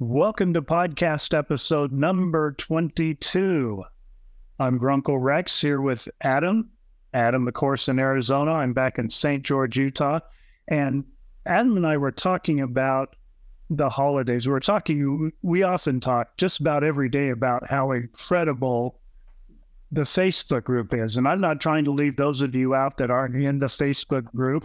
Welcome to podcast episode number 22. I'm Grunkle Rex here with Adam. Adam, of course, in Arizona. I'm back in St. George, Utah. And Adam and I were talking about the holidays. We often talk just about every day about how incredible the Facebook group is. And I'm not trying to leave those of you out that aren't in the Facebook group.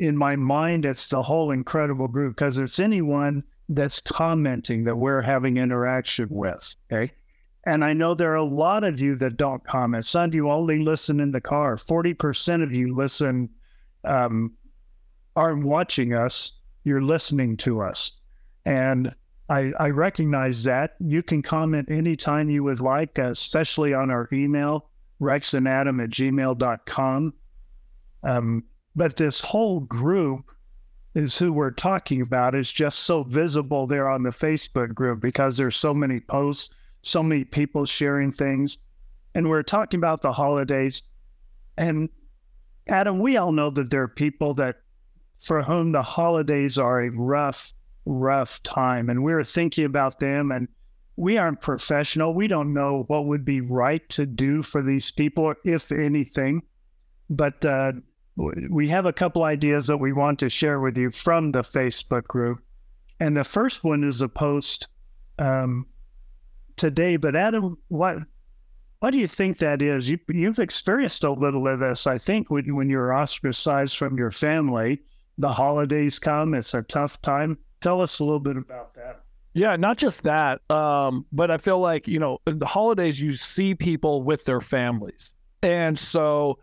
In my mind, it's the whole incredible group because it's anyone that's commenting that we're having interaction with, okay? And I know there are a lot of you that don't comment. Some of you only listen in the car. 40% of you listen, aren't watching us. You're listening to us. And I recognize that. You can comment anytime you would like, especially on our email, rexandadam@gmail.com. But this whole group is who we're talking about. It's just so visible there on the Facebook group because there's so many posts, so many people sharing things. And we're talking about the holidays. And Adam, we all know that there are people that for whom the holidays are a rough time. And we're thinking about them, and we aren't professional. We don't know what would be right to do for these people, if anything. But we have a couple ideas that we want to share with you from the Facebook group. And the first one is a post today. But Adam, what do you think that is? You've experienced a little of this, I think, when you're ostracized from your family. The holidays come. It's a tough time. Tell us a little bit about that. Yeah, not just that, but I feel like, the holidays you see people with their families. And so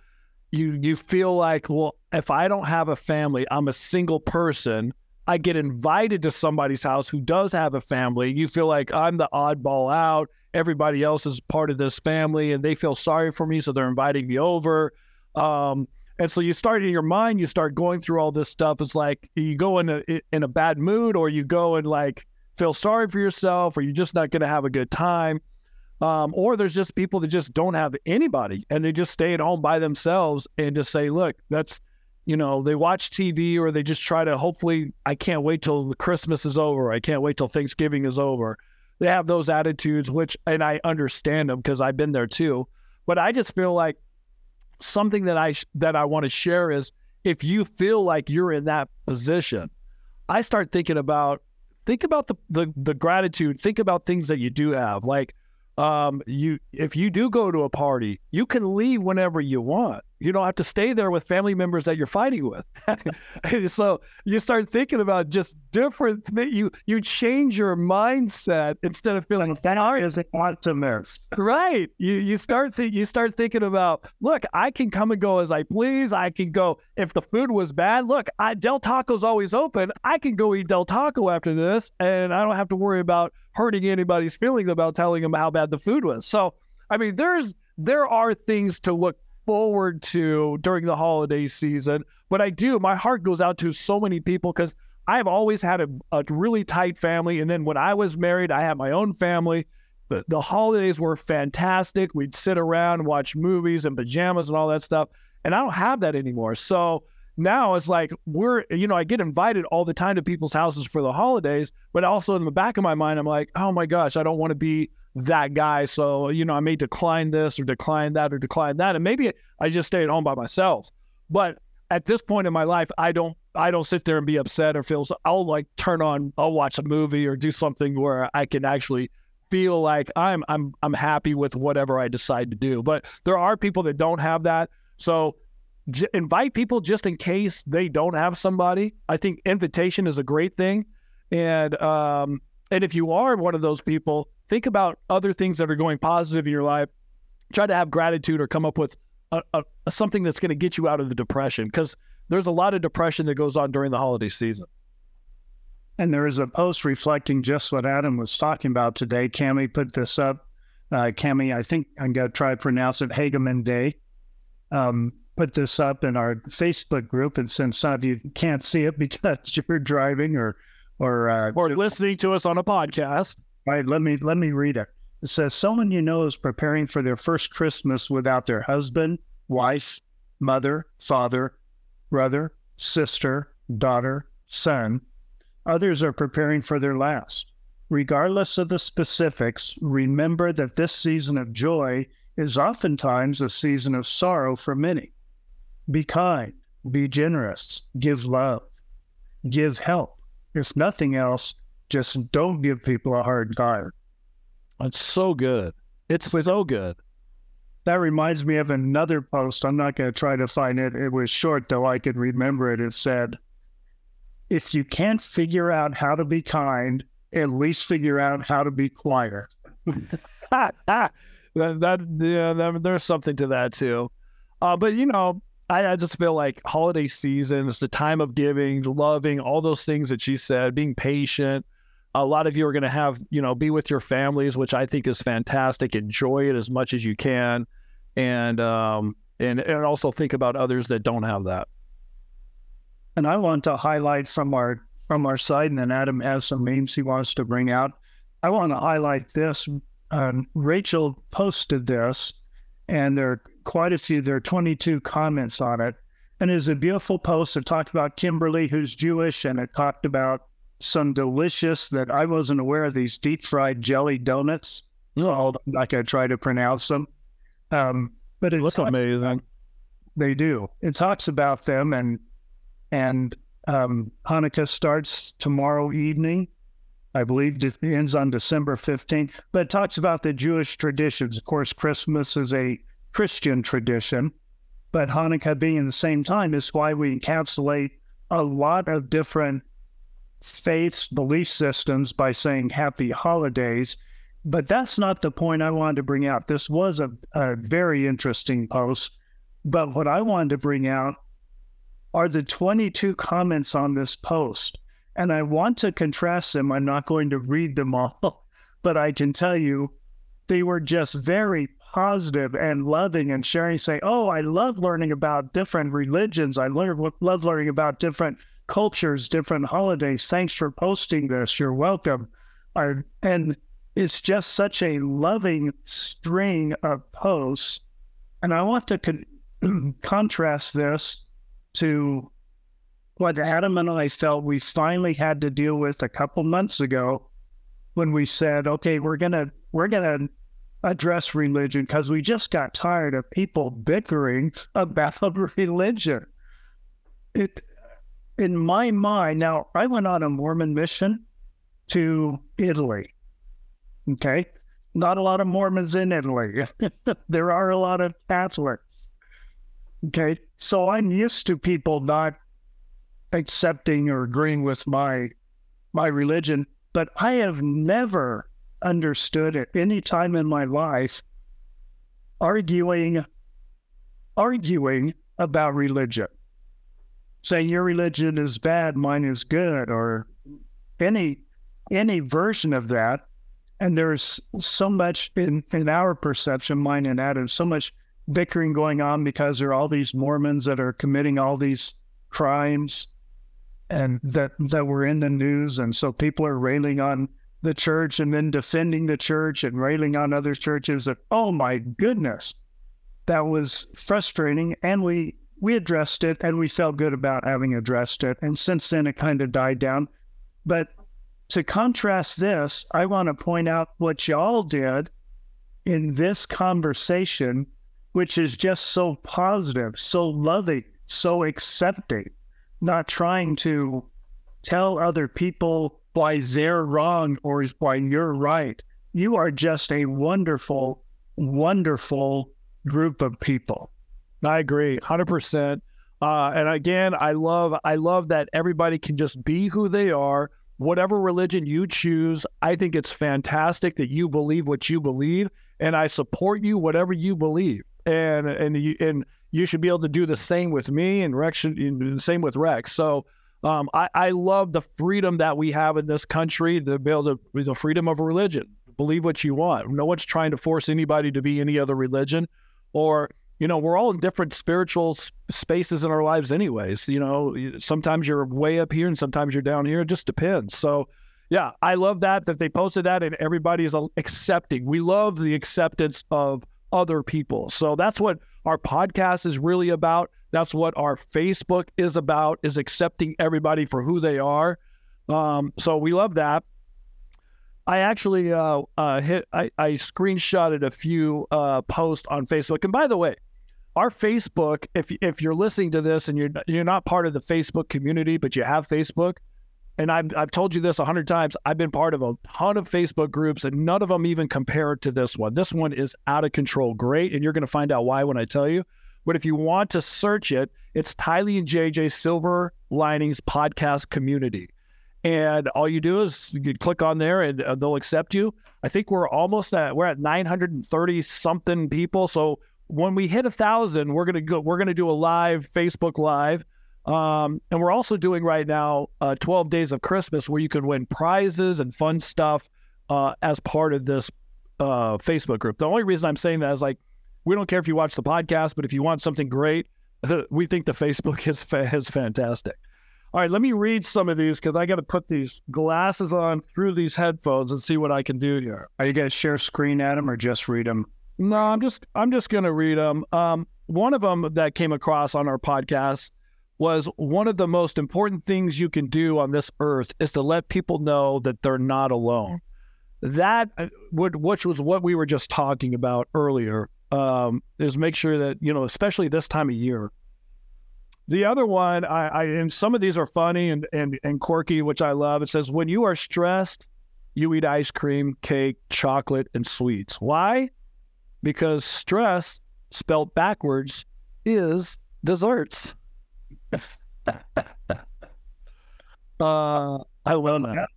you feel like, well, if I don't have a family, I'm a single person. I get invited to somebody's house who does have a family. You feel like I'm the oddball out. Everybody else is part of this family, and they feel sorry for me, so they're inviting me over. And so you start in your mind, you start going through all this stuff. It's like you go in a bad mood, or you go and like feel sorry for yourself, or you're just not going to have a good time. Or there's just people that just don't have anybody, and they just stay at home by themselves and just say, look, that's, they watch TV, or they just try to, hopefully, I can't wait till Christmas is over. I can't wait till Thanksgiving is over. They have those attitudes, and I understand them because I've been there too. But I just feel like something that I want to share is, if you feel like you're in that position, I start thinking about, think about the gratitude, think about things that you do have. Like, if you do go to a party, you can leave whenever you want. You don't have to stay there with family members that you're fighting with. So you start thinking about just different things. You change your mindset instead of feeling that is a quantum error. Right. You start thinking about, look, I can come and go as I please. I can go if the food was bad. Look, Del Taco's always open. I can go eat Del Taco after this, and I don't have to worry about hurting anybody's feelings about telling them how bad the food was. So I mean, there are things to look forward to during the holiday season, but my heart goes out to so many people, because I've always had a really tight family, and then when I was married, I had my own family. The holidays were fantastic. We'd sit around, watch movies and pajamas and all that stuff, and I don't have that anymore. So now it's like I get invited all the time to people's houses for the holidays, but also in the back of my mind, I'm like, oh my gosh, I don't want to be that guy. So, I may decline this or decline that or decline that. And maybe I just stay at home by myself. But at this point in my life, I don't sit there and be upset or feel, so I'll watch a movie or do something where I can actually feel like I'm happy with whatever I decide to do. But there are people that don't have that. So invite people just in case they don't have somebody. I think invitation is a great thing. And if you are one of those people, think about other things that are going positive in your life. Try to have gratitude, or come up with something that's going to get you out of the depression, because there's a lot of depression that goes on during the holiday season. And there is a post reflecting just what Adam was talking about today. Cammy put this up. Cammy, I think I'm going to try to pronounce it, Hageman Day, put this up in our Facebook group. And since some of you can't see it because you're driving or listening to us on a podcast. All right, let me read it. It says, someone you know is preparing for their first Christmas without their husband, wife, mother, father, brother, sister, daughter, son. Others are preparing for their last. Regardless of the specifics, remember that this season of joy is oftentimes a season of sorrow for many. Be kind, be generous, give love, give help. If nothing else, just don't give people a hard time. It's so good. It's so good. That reminds me of another post. I'm not going to try to find it. It was short, though I could remember it. It said, if you can't figure out how to be kind, at least figure out how to be quiet. There's something to that, too. But, you know, I just feel like holiday season is the time of giving, loving, all those things that she said, being patient. A lot of you are going to have, you know, be with your families, which I think is fantastic. Enjoy it as much as you can. And also think about others that don't have that. And I want to highlight from our side, and then Adam has some memes he wants to bring out. I want to highlight this. Rachel posted this, and there are quite a few. There are 22 comments on it. And it was a beautiful post that talked about Kimberly, who's Jewish, and it talked about some delicious, that I wasn't aware of, these deep-fried jelly donuts. I'm not going to try to pronounce them. But it looks amazing. They do. It talks about them, and Hanukkah starts tomorrow evening. I believe it ends on December 15th. But it talks about the Jewish traditions. Of course, Christmas is a Christian tradition, but Hanukkah being in the same time is why we encapsulate a lot of different faiths, belief systems by saying happy holidays. But that's not the point I wanted to bring out. This was a very interesting post, but what I wanted to bring out are the 22 comments on this post. And I want to contrast them. I'm not going to read them all, but I can tell you they were just very positive and loving and sharing, say, oh, I love learning about different religions. I love learning about different cultures, different holidays. Thanks for posting this. You're welcome. And it's just such a loving string of posts. And I want to contrast this to what Adam and I felt we finally had to deal with a couple months ago when we said, okay, we're going to address religion, because we just got tired of people bickering about religion. In my mind, now, I went on a Mormon mission to Italy, okay? Not a lot of Mormons in Italy. There are a lot of Catholics, okay? So I'm used to people not accepting or agreeing with my religion, but I have never understood at any time in my life arguing about religion. Saying your religion is bad, mine is good, or any version of that. And there's so much in our perception, mine and Adam, so much bickering going on because there are all these Mormons that are committing all these crimes and that were in the news. And so people are railing on the church and then defending the church and railing on other churches. That, oh my goodness, that was frustrating. And we addressed it, and we felt good about having addressed it. And since then, it kind of died down. But to contrast this, I want to point out what y'all did in this conversation, which is just so positive, so loving, so accepting, not trying to tell other people why they're wrong or why you're right. You are just a wonderful, wonderful group of people. I agree 100%. And again, I love that everybody can just be who they are, whatever religion you choose. I think it's fantastic that you believe what you believe, and I support you, whatever you believe. And you should be able to do the same with me, and Rex should do the same with Rex. So I love the freedom that we have in this country to be able to, the freedom of religion, believe what you want. No one's trying to force anybody to be any other religion, or, you know, we're all in different spiritual spaces in our lives anyways. You know, sometimes you're way up here and sometimes you're down here. It just depends. So, yeah, I love that they posted that, and everybody is accepting. We love the acceptance of other people. So that's what our podcast is really about. That's what our Facebook is about, is accepting everybody for who they are. So we love that. I actually I screenshotted a few posts on Facebook. And by the way, our Facebook, if you're listening to this and you're not part of the Facebook community, but you have Facebook, and I've told you this 100 times, I've been part of a ton of Facebook groups, and none of them even compare to this one. This one is out of control. Great, and you're going to find out why when I tell you. But if you want to search it, it's Tylee and JJ Silver Linings Podcast Community. And all you do is you click on there and they'll accept you. I think we're at 930 something people. So when we hit 1,000, we're going to do a live Facebook live. And we're also doing right now 12 days of Christmas, where you can win prizes and fun stuff as part of this Facebook group. The only reason I'm saying that is, like, we don't care if you watch the podcast, but if you want something great, we think the Facebook is fantastic. All right, let me read some of these, because I got to put these glasses on through these headphones and see what I can do here. Are you going to share screen, Adam, or just read them? No, I'm just going to read them. One of them that came across on our podcast was, one of the most important things you can do on this earth is to let people know that they're not alone. That would, which was what we were just talking about earlier. Is make sure that, you know, especially this time of year. The other one, and some of these are funny and quirky, which I love. It says, when you are stressed, you eat ice cream, cake, chocolate, and sweets. Why? Because stress, spelled backwards, is desserts. I love that.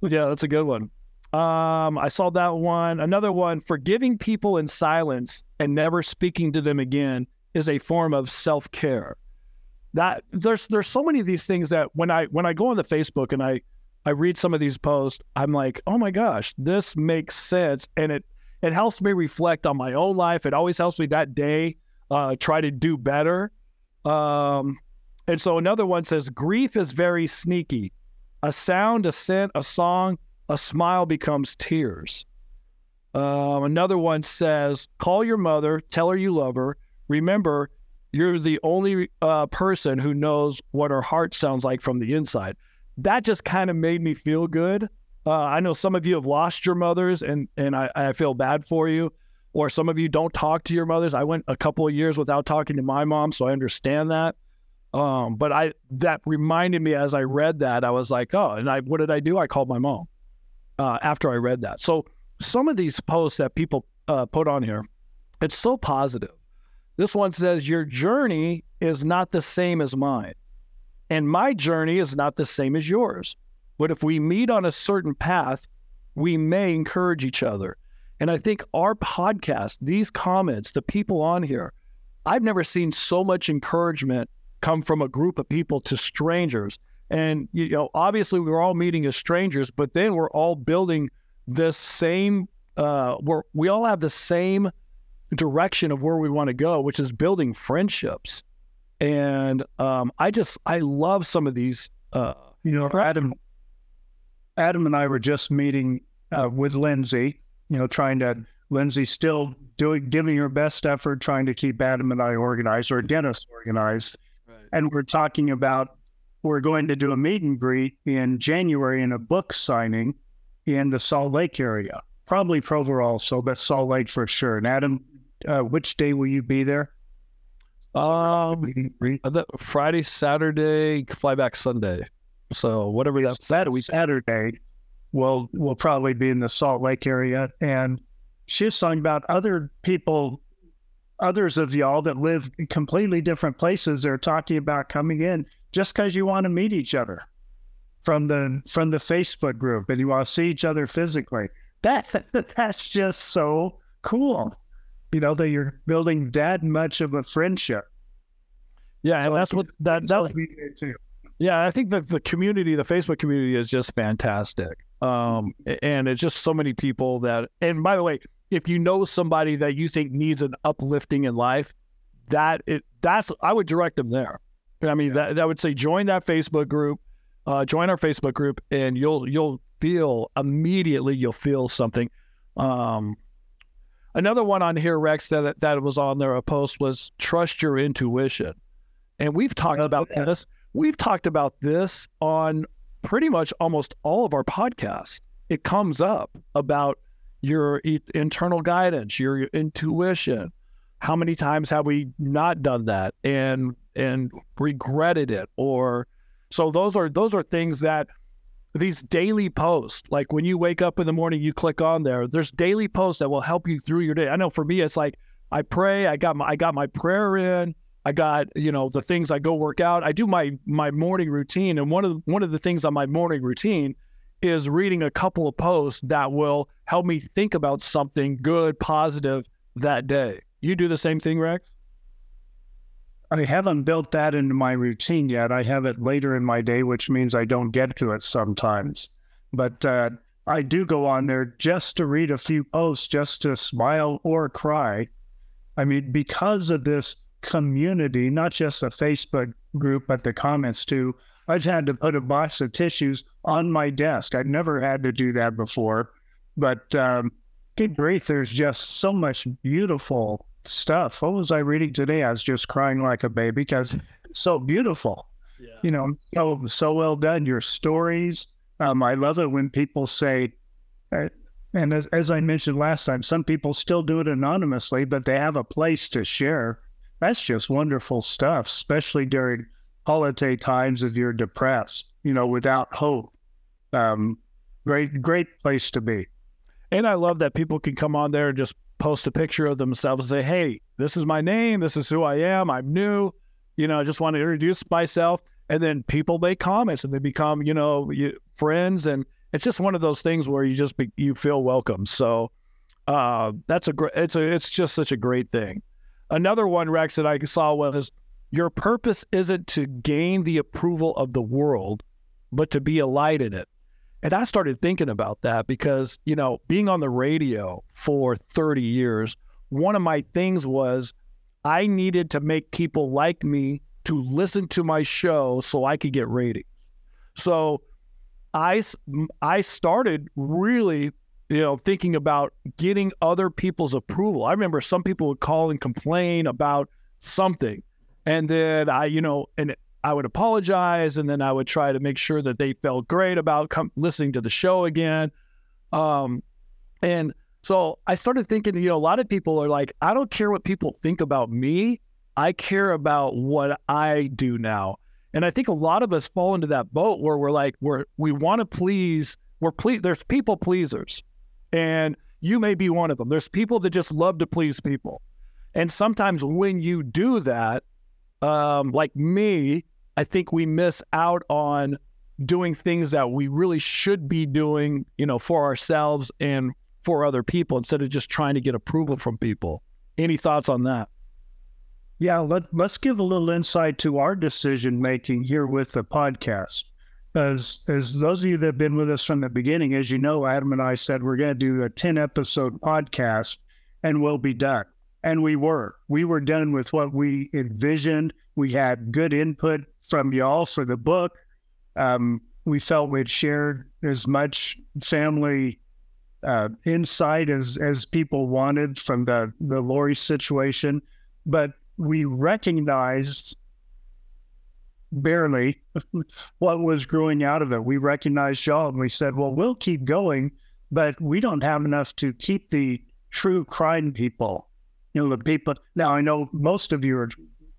Yeah, that's a good one. I saw that one. Another one, forgiving people in silence and never speaking to them again is a form of self-care. That there's so many of these things that when I go on the Facebook and I read some of these posts, I'm like, oh my gosh, this makes sense. And it helps me reflect on my own life. It always helps me that day try to do better. And so another one says, grief is very sneaky. A sound, a scent, a song, a smile becomes tears. Another one says, call your mother, tell her you love her. Remember, you're the only person who knows what her heart sounds like from the inside. That just kind of made me feel good. I know some of you have lost your mothers, and I feel bad for you. Or some of you don't talk to your mothers. I went a couple of years without talking to my mom, so I understand that. But that reminded me, as I read that, I was like, oh, what did I do? I called my mom. After I read that. So some of these posts that people put on here, it's so positive. This one says, your journey is not the same as mine, and my journey is not the same as yours. But if we meet on a certain path, we may encourage each other. And I think our podcast, these comments, the people on here, I've never seen so much encouragement come from a group of people to strangers. And, you know, obviously we were all meeting as strangers, but then we're all building this same, we all have the same direction of where we want to go, which is building friendships. And I love some of these. You know, Adam and I were just meeting with Lindsay, you know, Lindsay's still giving her best effort, trying to keep Adam and I organized, or Dennis organized. Right. And we're talking about, we're going to do a meet and greet in January and a book signing in the Salt Lake area, probably Provo also, but Salt Lake for sure. And Adam, which day will you be there? Friday, Saturday, fly back Sunday. So whatever that's Saturday, we'll probably be in the Salt Lake area. And she's talking about other people, others of y'all that live in completely different places are talking about coming in just because you want to meet each other from the Facebook group, and you want to see each other physically. That's just so cool, you know, that you're building that much of a friendship. Yeah, and that's what that too. Yeah, I think that the community, the Facebook community, is just fantastic, and it's just so many people that. And by the way, if you know somebody that you think needs an uplifting in life, I would direct them there. I mean, yeah. That would say, join that Facebook group, join our Facebook group, and you'll feel immediately, you'll feel something. Another one on here, Rex, that was on there, a post, was trust your intuition. And we've talked about this. We've talked about this on pretty much almost all of our podcasts. it comes up about your internal guidance, your intuition. How many times have we not done that and regretted it? Or so those are things that these daily posts, like when you wake up in the morning, you click on there, there's daily posts that will help you through your day. I know for me, it's like, I pray, I got my prayer in, I got, the things, I go work out, I do my morning routine. And one of the things on my morning routine is reading a couple of posts that will help me think about something good, positive that day. You do the same thing, Rex? I haven't built that into my routine yet. I have it later in my day, which means I don't get to it sometimes. But I do go on there just to read a few posts, just to smile or cry. I mean, because of this community, not just the Facebook group, but the comments too, I've had to put a box of tissues on my desk. I'd never had to do that before. But good grief, there's just so much beautiful stuff. What was I reading today? I was just crying like a baby because it's so beautiful. Yeah. So well done, your stories. I love it when people say, and as I mentioned last time, some people still do it anonymously, but they have a place to share. That's just wonderful stuff, especially during holiday times if you're depressed, without hope. Great place to be. And I love that people can come on there and just post a picture of themselves and say, hey, this is my name. This is who I am. I'm new. I just want to introduce myself. And then people make comments and they become, friends. And it's just one of those things where you just you feel welcome. So that's it's just such a great thing. Another one, Rex, that I saw was your purpose isn't to gain the approval of the world, but to be a light in it. And I started thinking about that because, being on the radio for 30 years, one of my things was I needed to make people like me to listen to my show so I could get ratings. So I started really, thinking about getting other people's approval. I remember some people would call and complain about something. And then I would apologize, and then I would try to make sure that they felt great about listening to the show again. And so I started thinking, a lot of people are like, I don't care what people think about me. I care about what I do now. And I think a lot of us fall into that boat where we're like, we want to please. There's people pleasers, and you may be one of them. There's people that just love to please people. And sometimes when you do that, like me, I think we miss out on doing things that we really should be doing, for ourselves and for other people instead of just trying to get approval from people. Any thoughts on that? Yeah, let's give a little insight to our decision-making here with the podcast. As those of you that have been with us from the beginning, as you know, Adam and I said, we're going to do a 10-episode podcast and we'll be done. And we were done with what we envisioned. We had good input from y'all for the book. We felt we'd shared as much family insight as people wanted from the Lori situation. But we recognized barely what was growing out of it. We recognized y'all and we said, well, we'll keep going, but we don't have enough to keep the true crime people. The people, now I know most of you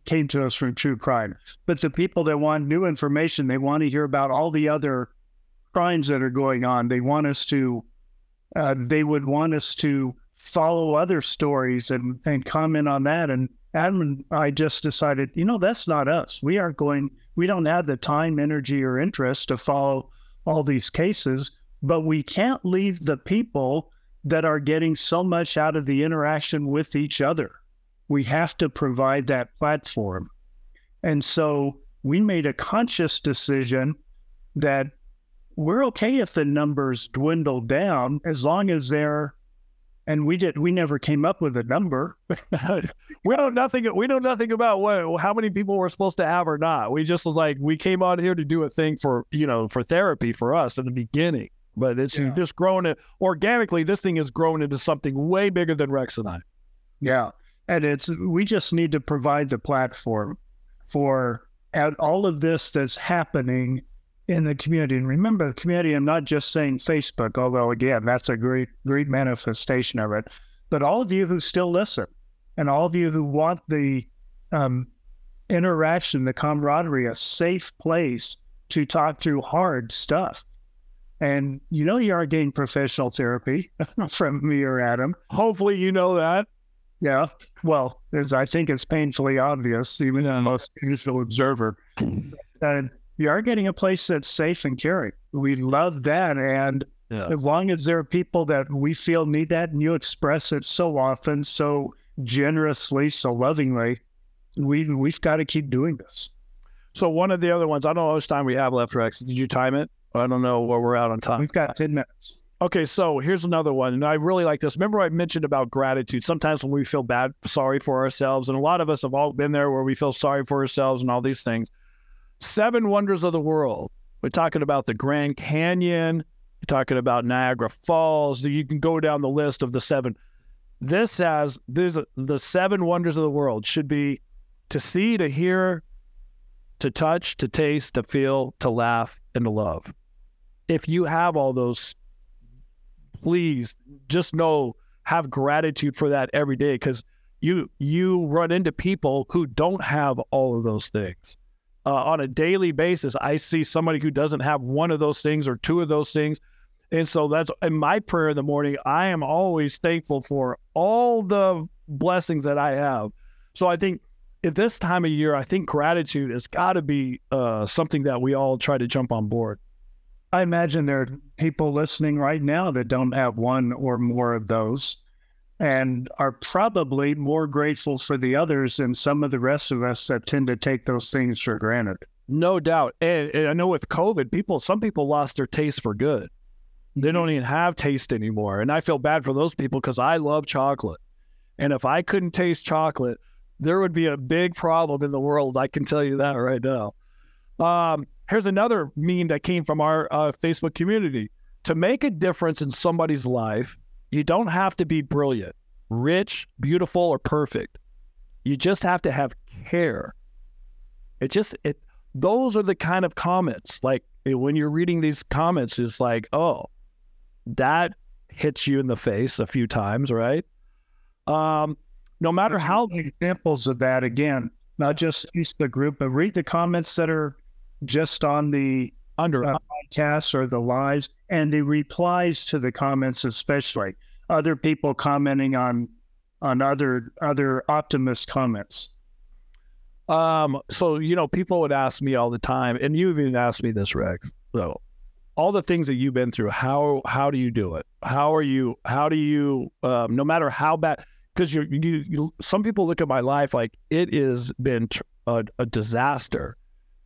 came to us from true crime, but the people that want new information, they want to hear about all the other crimes that are going on. They want us to, they would want us to follow other stories and comment on that. And Adam and I just decided, that's not us. We don't have the time, energy, or interest to follow all these cases, but we can't leave the people that are getting so much out of the interaction with each other. We have to provide that platform. And so we made a conscious decision that we're okay if the numbers dwindle down as long as they're, and we never came up with a number. We know nothing about how many people we're supposed to have or not. We just we came on here to do a thing for, for therapy for us in the beginning. But it's just grown organically. This thing has grown into something way bigger than Rex and I. Yeah. And we just need to provide the platform for all of this that's happening in the community. And remember, the community, I'm not just saying Facebook, although, again, that's a great, great manifestation of it. But all of you who still listen and all of you who want the interaction, the camaraderie, a safe place to talk through hard stuff. And you know you are getting professional therapy from me or Adam. Hopefully you know that. Yeah. Well, I think it's painfully obvious, even to the most usual observer. And you are getting a place that's safe and caring. We love that. And as long as there are people that we feel need that, and you express it so often, so generously, so lovingly, we've got to keep doing this. So one of the other ones, I don't know how much time we have left, Rex. Did you time it? I don't know where we're out on time. We've got 10 minutes. Okay, so here's another one, and I really like this. Remember I mentioned about gratitude. Sometimes when we feel bad, sorry for ourselves, and a lot of us have all been there where we feel sorry for ourselves and all these things. 7 wonders of the world. We're talking about the Grand Canyon. We're talking about Niagara Falls. You can go down the list of the 7. This the 7 wonders of the world should be to see, to hear, to touch, to taste, to feel, to laugh, and to love. If you have all those, please just have gratitude for that every day, because you run into people who don't have all of those things. On a daily basis, I see somebody who doesn't have one of those things or two of those things. And so that's in my prayer in the morning. I am always thankful for all the blessings that I have. So I think at this time of year, I think gratitude has got to be something that we all try to jump on board. I imagine there are people listening right now that don't have one or more of those and are probably more grateful for the others than some of the rest of us that tend to take those things for granted. No doubt. And I know with COVID, some people lost their taste for good. They don't even have taste anymore. And I feel bad for those people because I love chocolate. And if I couldn't taste chocolate, there would be a big problem in the world. I can tell you that right now. Here's another meme that came from our Facebook community. To make a difference in somebody's life, you don't have to be brilliant, rich, beautiful, or perfect. You just have to have care. Those are the kind of comments. Like when you're reading these comments, it's like, oh, that hits you in the face a few times, right? No matter how examples of that, again, not just the group, but read the comments that are just on the podcasts or the lives and the replies to the comments, especially other people commenting on other optimist comments. So, people would ask me all the time, and you've even asked me this, Rex, so all the things that you've been through, how do you do it? How do you, no matter how bad, because some people look at my life like it has been a disaster.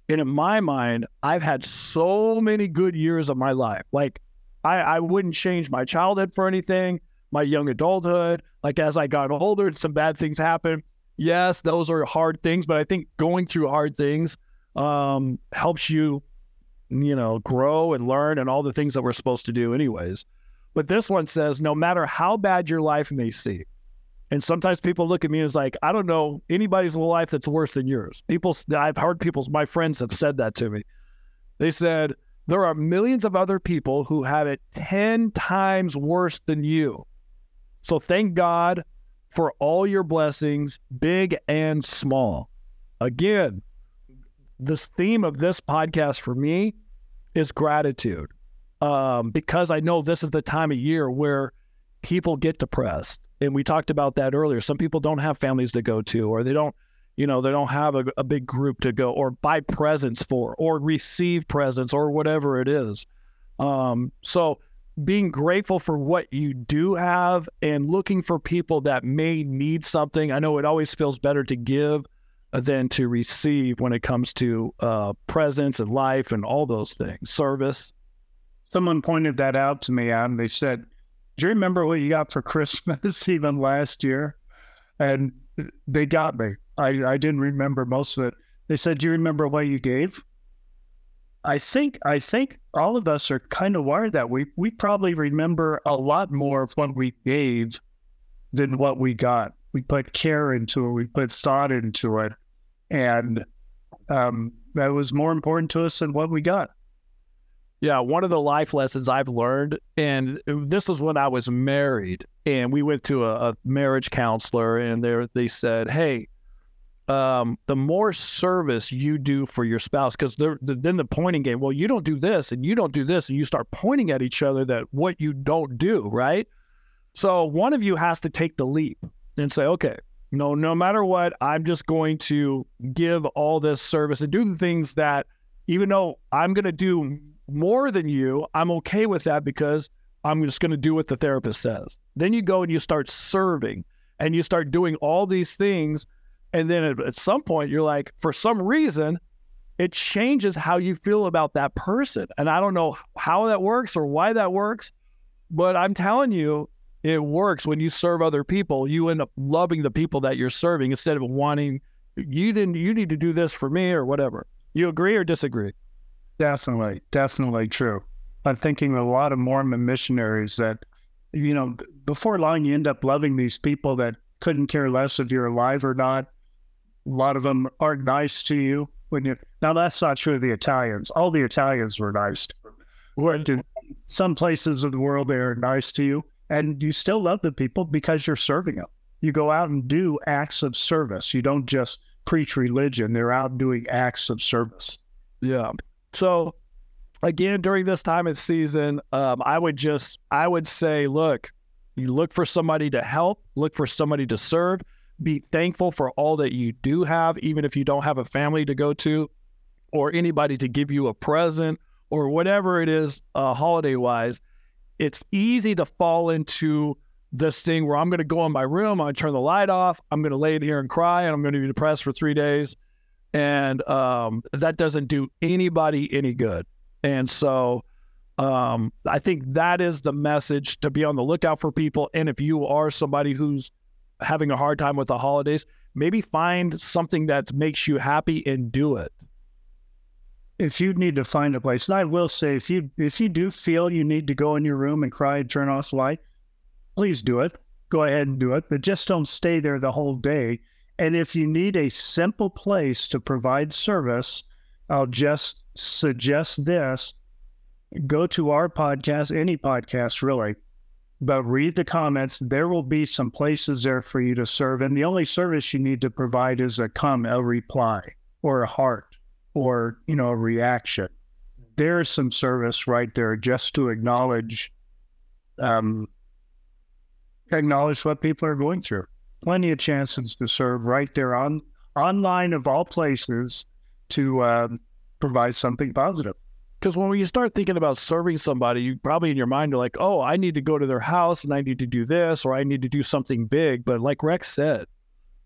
And in my mind, I've had so many good years of my life. Like I wouldn't change my childhood for anything, my young adulthood. Like as I got older, some bad things happened. Yes, those are hard things, but I think going through hard things helps you, grow and learn and all the things that we're supposed to do anyways. But this one says, no matter how bad your life may seem. And sometimes people look at me and it's like, I don't know anybody's life that's worse than yours. I've heard my friends have said that to me. They said, there are millions of other people who have it 10 times worse than you. So thank God for all your blessings, big and small. Again, this theme of this podcast for me is gratitude. Because I know this is the time of year where people get depressed. And we talked about that earlier. Some people don't have families to go to, or they don't have a big group to go or buy presents for or receive presents or whatever it is. So being grateful for what you do have and looking for people that may need something. I know it always feels better to give than to receive when it comes to presents and life and all those things, service. Someone pointed that out to me, Adam. They said, do you remember what you got for Christmas even last year? And they got me. I didn't remember most of it. They said, do you remember what you gave? I think all of us are kind of wired that way. We probably remember a lot more of what we gave than what we got. We put care into it. We put thought into it. And that was more important to us than what we got. Yeah, one of the life lessons I've learned, and this was when I was married, and we went to a marriage counselor, and they said, hey, the more service you do for your spouse, because then the pointing game, well, you don't do this, and you don't do this, and you start pointing at each other that what you don't do, right? So one of you has to take the leap and say, okay, no matter what, I'm just going to give all this service and do the things that, even though I'm going to do more than you, I'm okay with that because I'm just going to do what the therapist says. Then you go and you start serving and you start doing all these things. And then at some point you're like, for some reason, it changes how you feel about that person. And I don't know how that works or why that works, but I'm telling you, it works. When you serve other people, you end up loving the people that you're serving instead of wanting, you need to do this for me or whatever. You agree or disagree? Definitely true. I'm thinking a lot of Mormon missionaries that, before long, you end up loving these people that couldn't care less if you're alive or not. A lot of them aren't nice to you. Now, that's not true of the Italians. All the Italians were nice to some places of the world, they are nice to you, and you still love the people because you're serving them. You go out and do acts of service. You don't just preach religion. They're out doing acts of service. Yeah. So again, during this time of season, I would say, look, you look for somebody to help, look for somebody to serve, be thankful for all that you do have, even if you don't have a family to go to or anybody to give you a present or whatever it is, holiday wise. It's easy to fall into this thing where I'm going to go in my room, I turn the light off, I'm going to lay in here and cry, and I'm going to be depressed for 3 days. And that doesn't do anybody any good. And so I think that is the message, to be on the lookout for people. And if you are somebody who's having a hard time with the holidays, maybe find something that makes you happy and do it. If you need to find a place, and I will say, if you do feel you need to go in your room and cry and turn off the light, please do it. Go ahead and do it, but just don't stay there the whole day. And if you need a simple place to provide service, I'll just suggest this. Go to our podcast, any podcast really, but read the comments. There will be some places there for you to serve. And the only service you need to provide is a reply or a heart or, a reaction. There's some service right there just to acknowledge what people are going through. Plenty of chances to serve right there online of all places to provide something positive. Because when you start thinking about serving somebody, you probably in your mind are like, oh, I need to go to their house and I need to do this or I need to do something big. But like Rex said,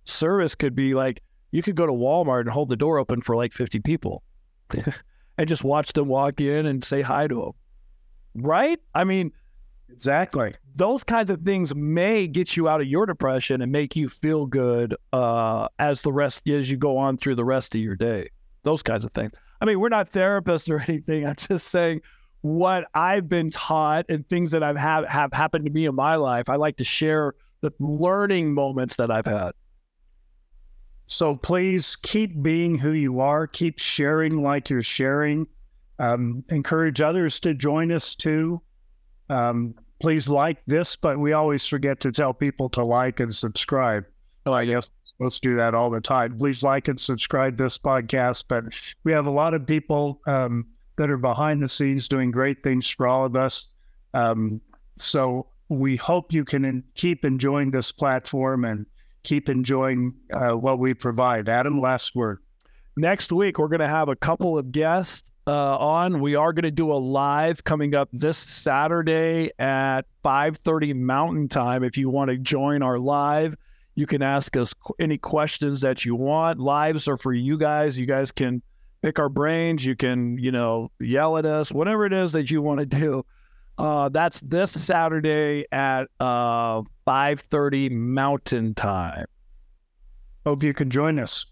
service could be like, you could go to Walmart and hold the door open for like 50 people and just watch them walk in and say hi to them. Right? I mean, exactly. Those kinds of things may get you out of your depression and make you feel good as you go on through the rest of your day. Those kinds of things. I mean, we're not therapists or anything. I'm just saying what I've been taught and things that I've have happened to me in my life. I like to share the learning moments that I've had. So please keep being who you are. Keep sharing like you're sharing. Encourage others to join us too. Please like this, but we always forget to tell people to like and subscribe. Well, I guess let's do that all the time. Please like and subscribe this podcast, but we have a lot of people that are behind the scenes doing great things for all of us. So we hope you can keep enjoying this platform and keep enjoying what we provide. Adam, last word. Next week, we're going to have a couple of guests. We are going to do a live coming up this Saturday at 5:30 Mountain Time. If you want to join our live, you can ask us any questions that you want. Lives are for you guys. You guys can pick our brains. You can, yell at us, whatever it is that you want to do. That's this Saturday at 5:30 Mountain Time. Hope you can join us.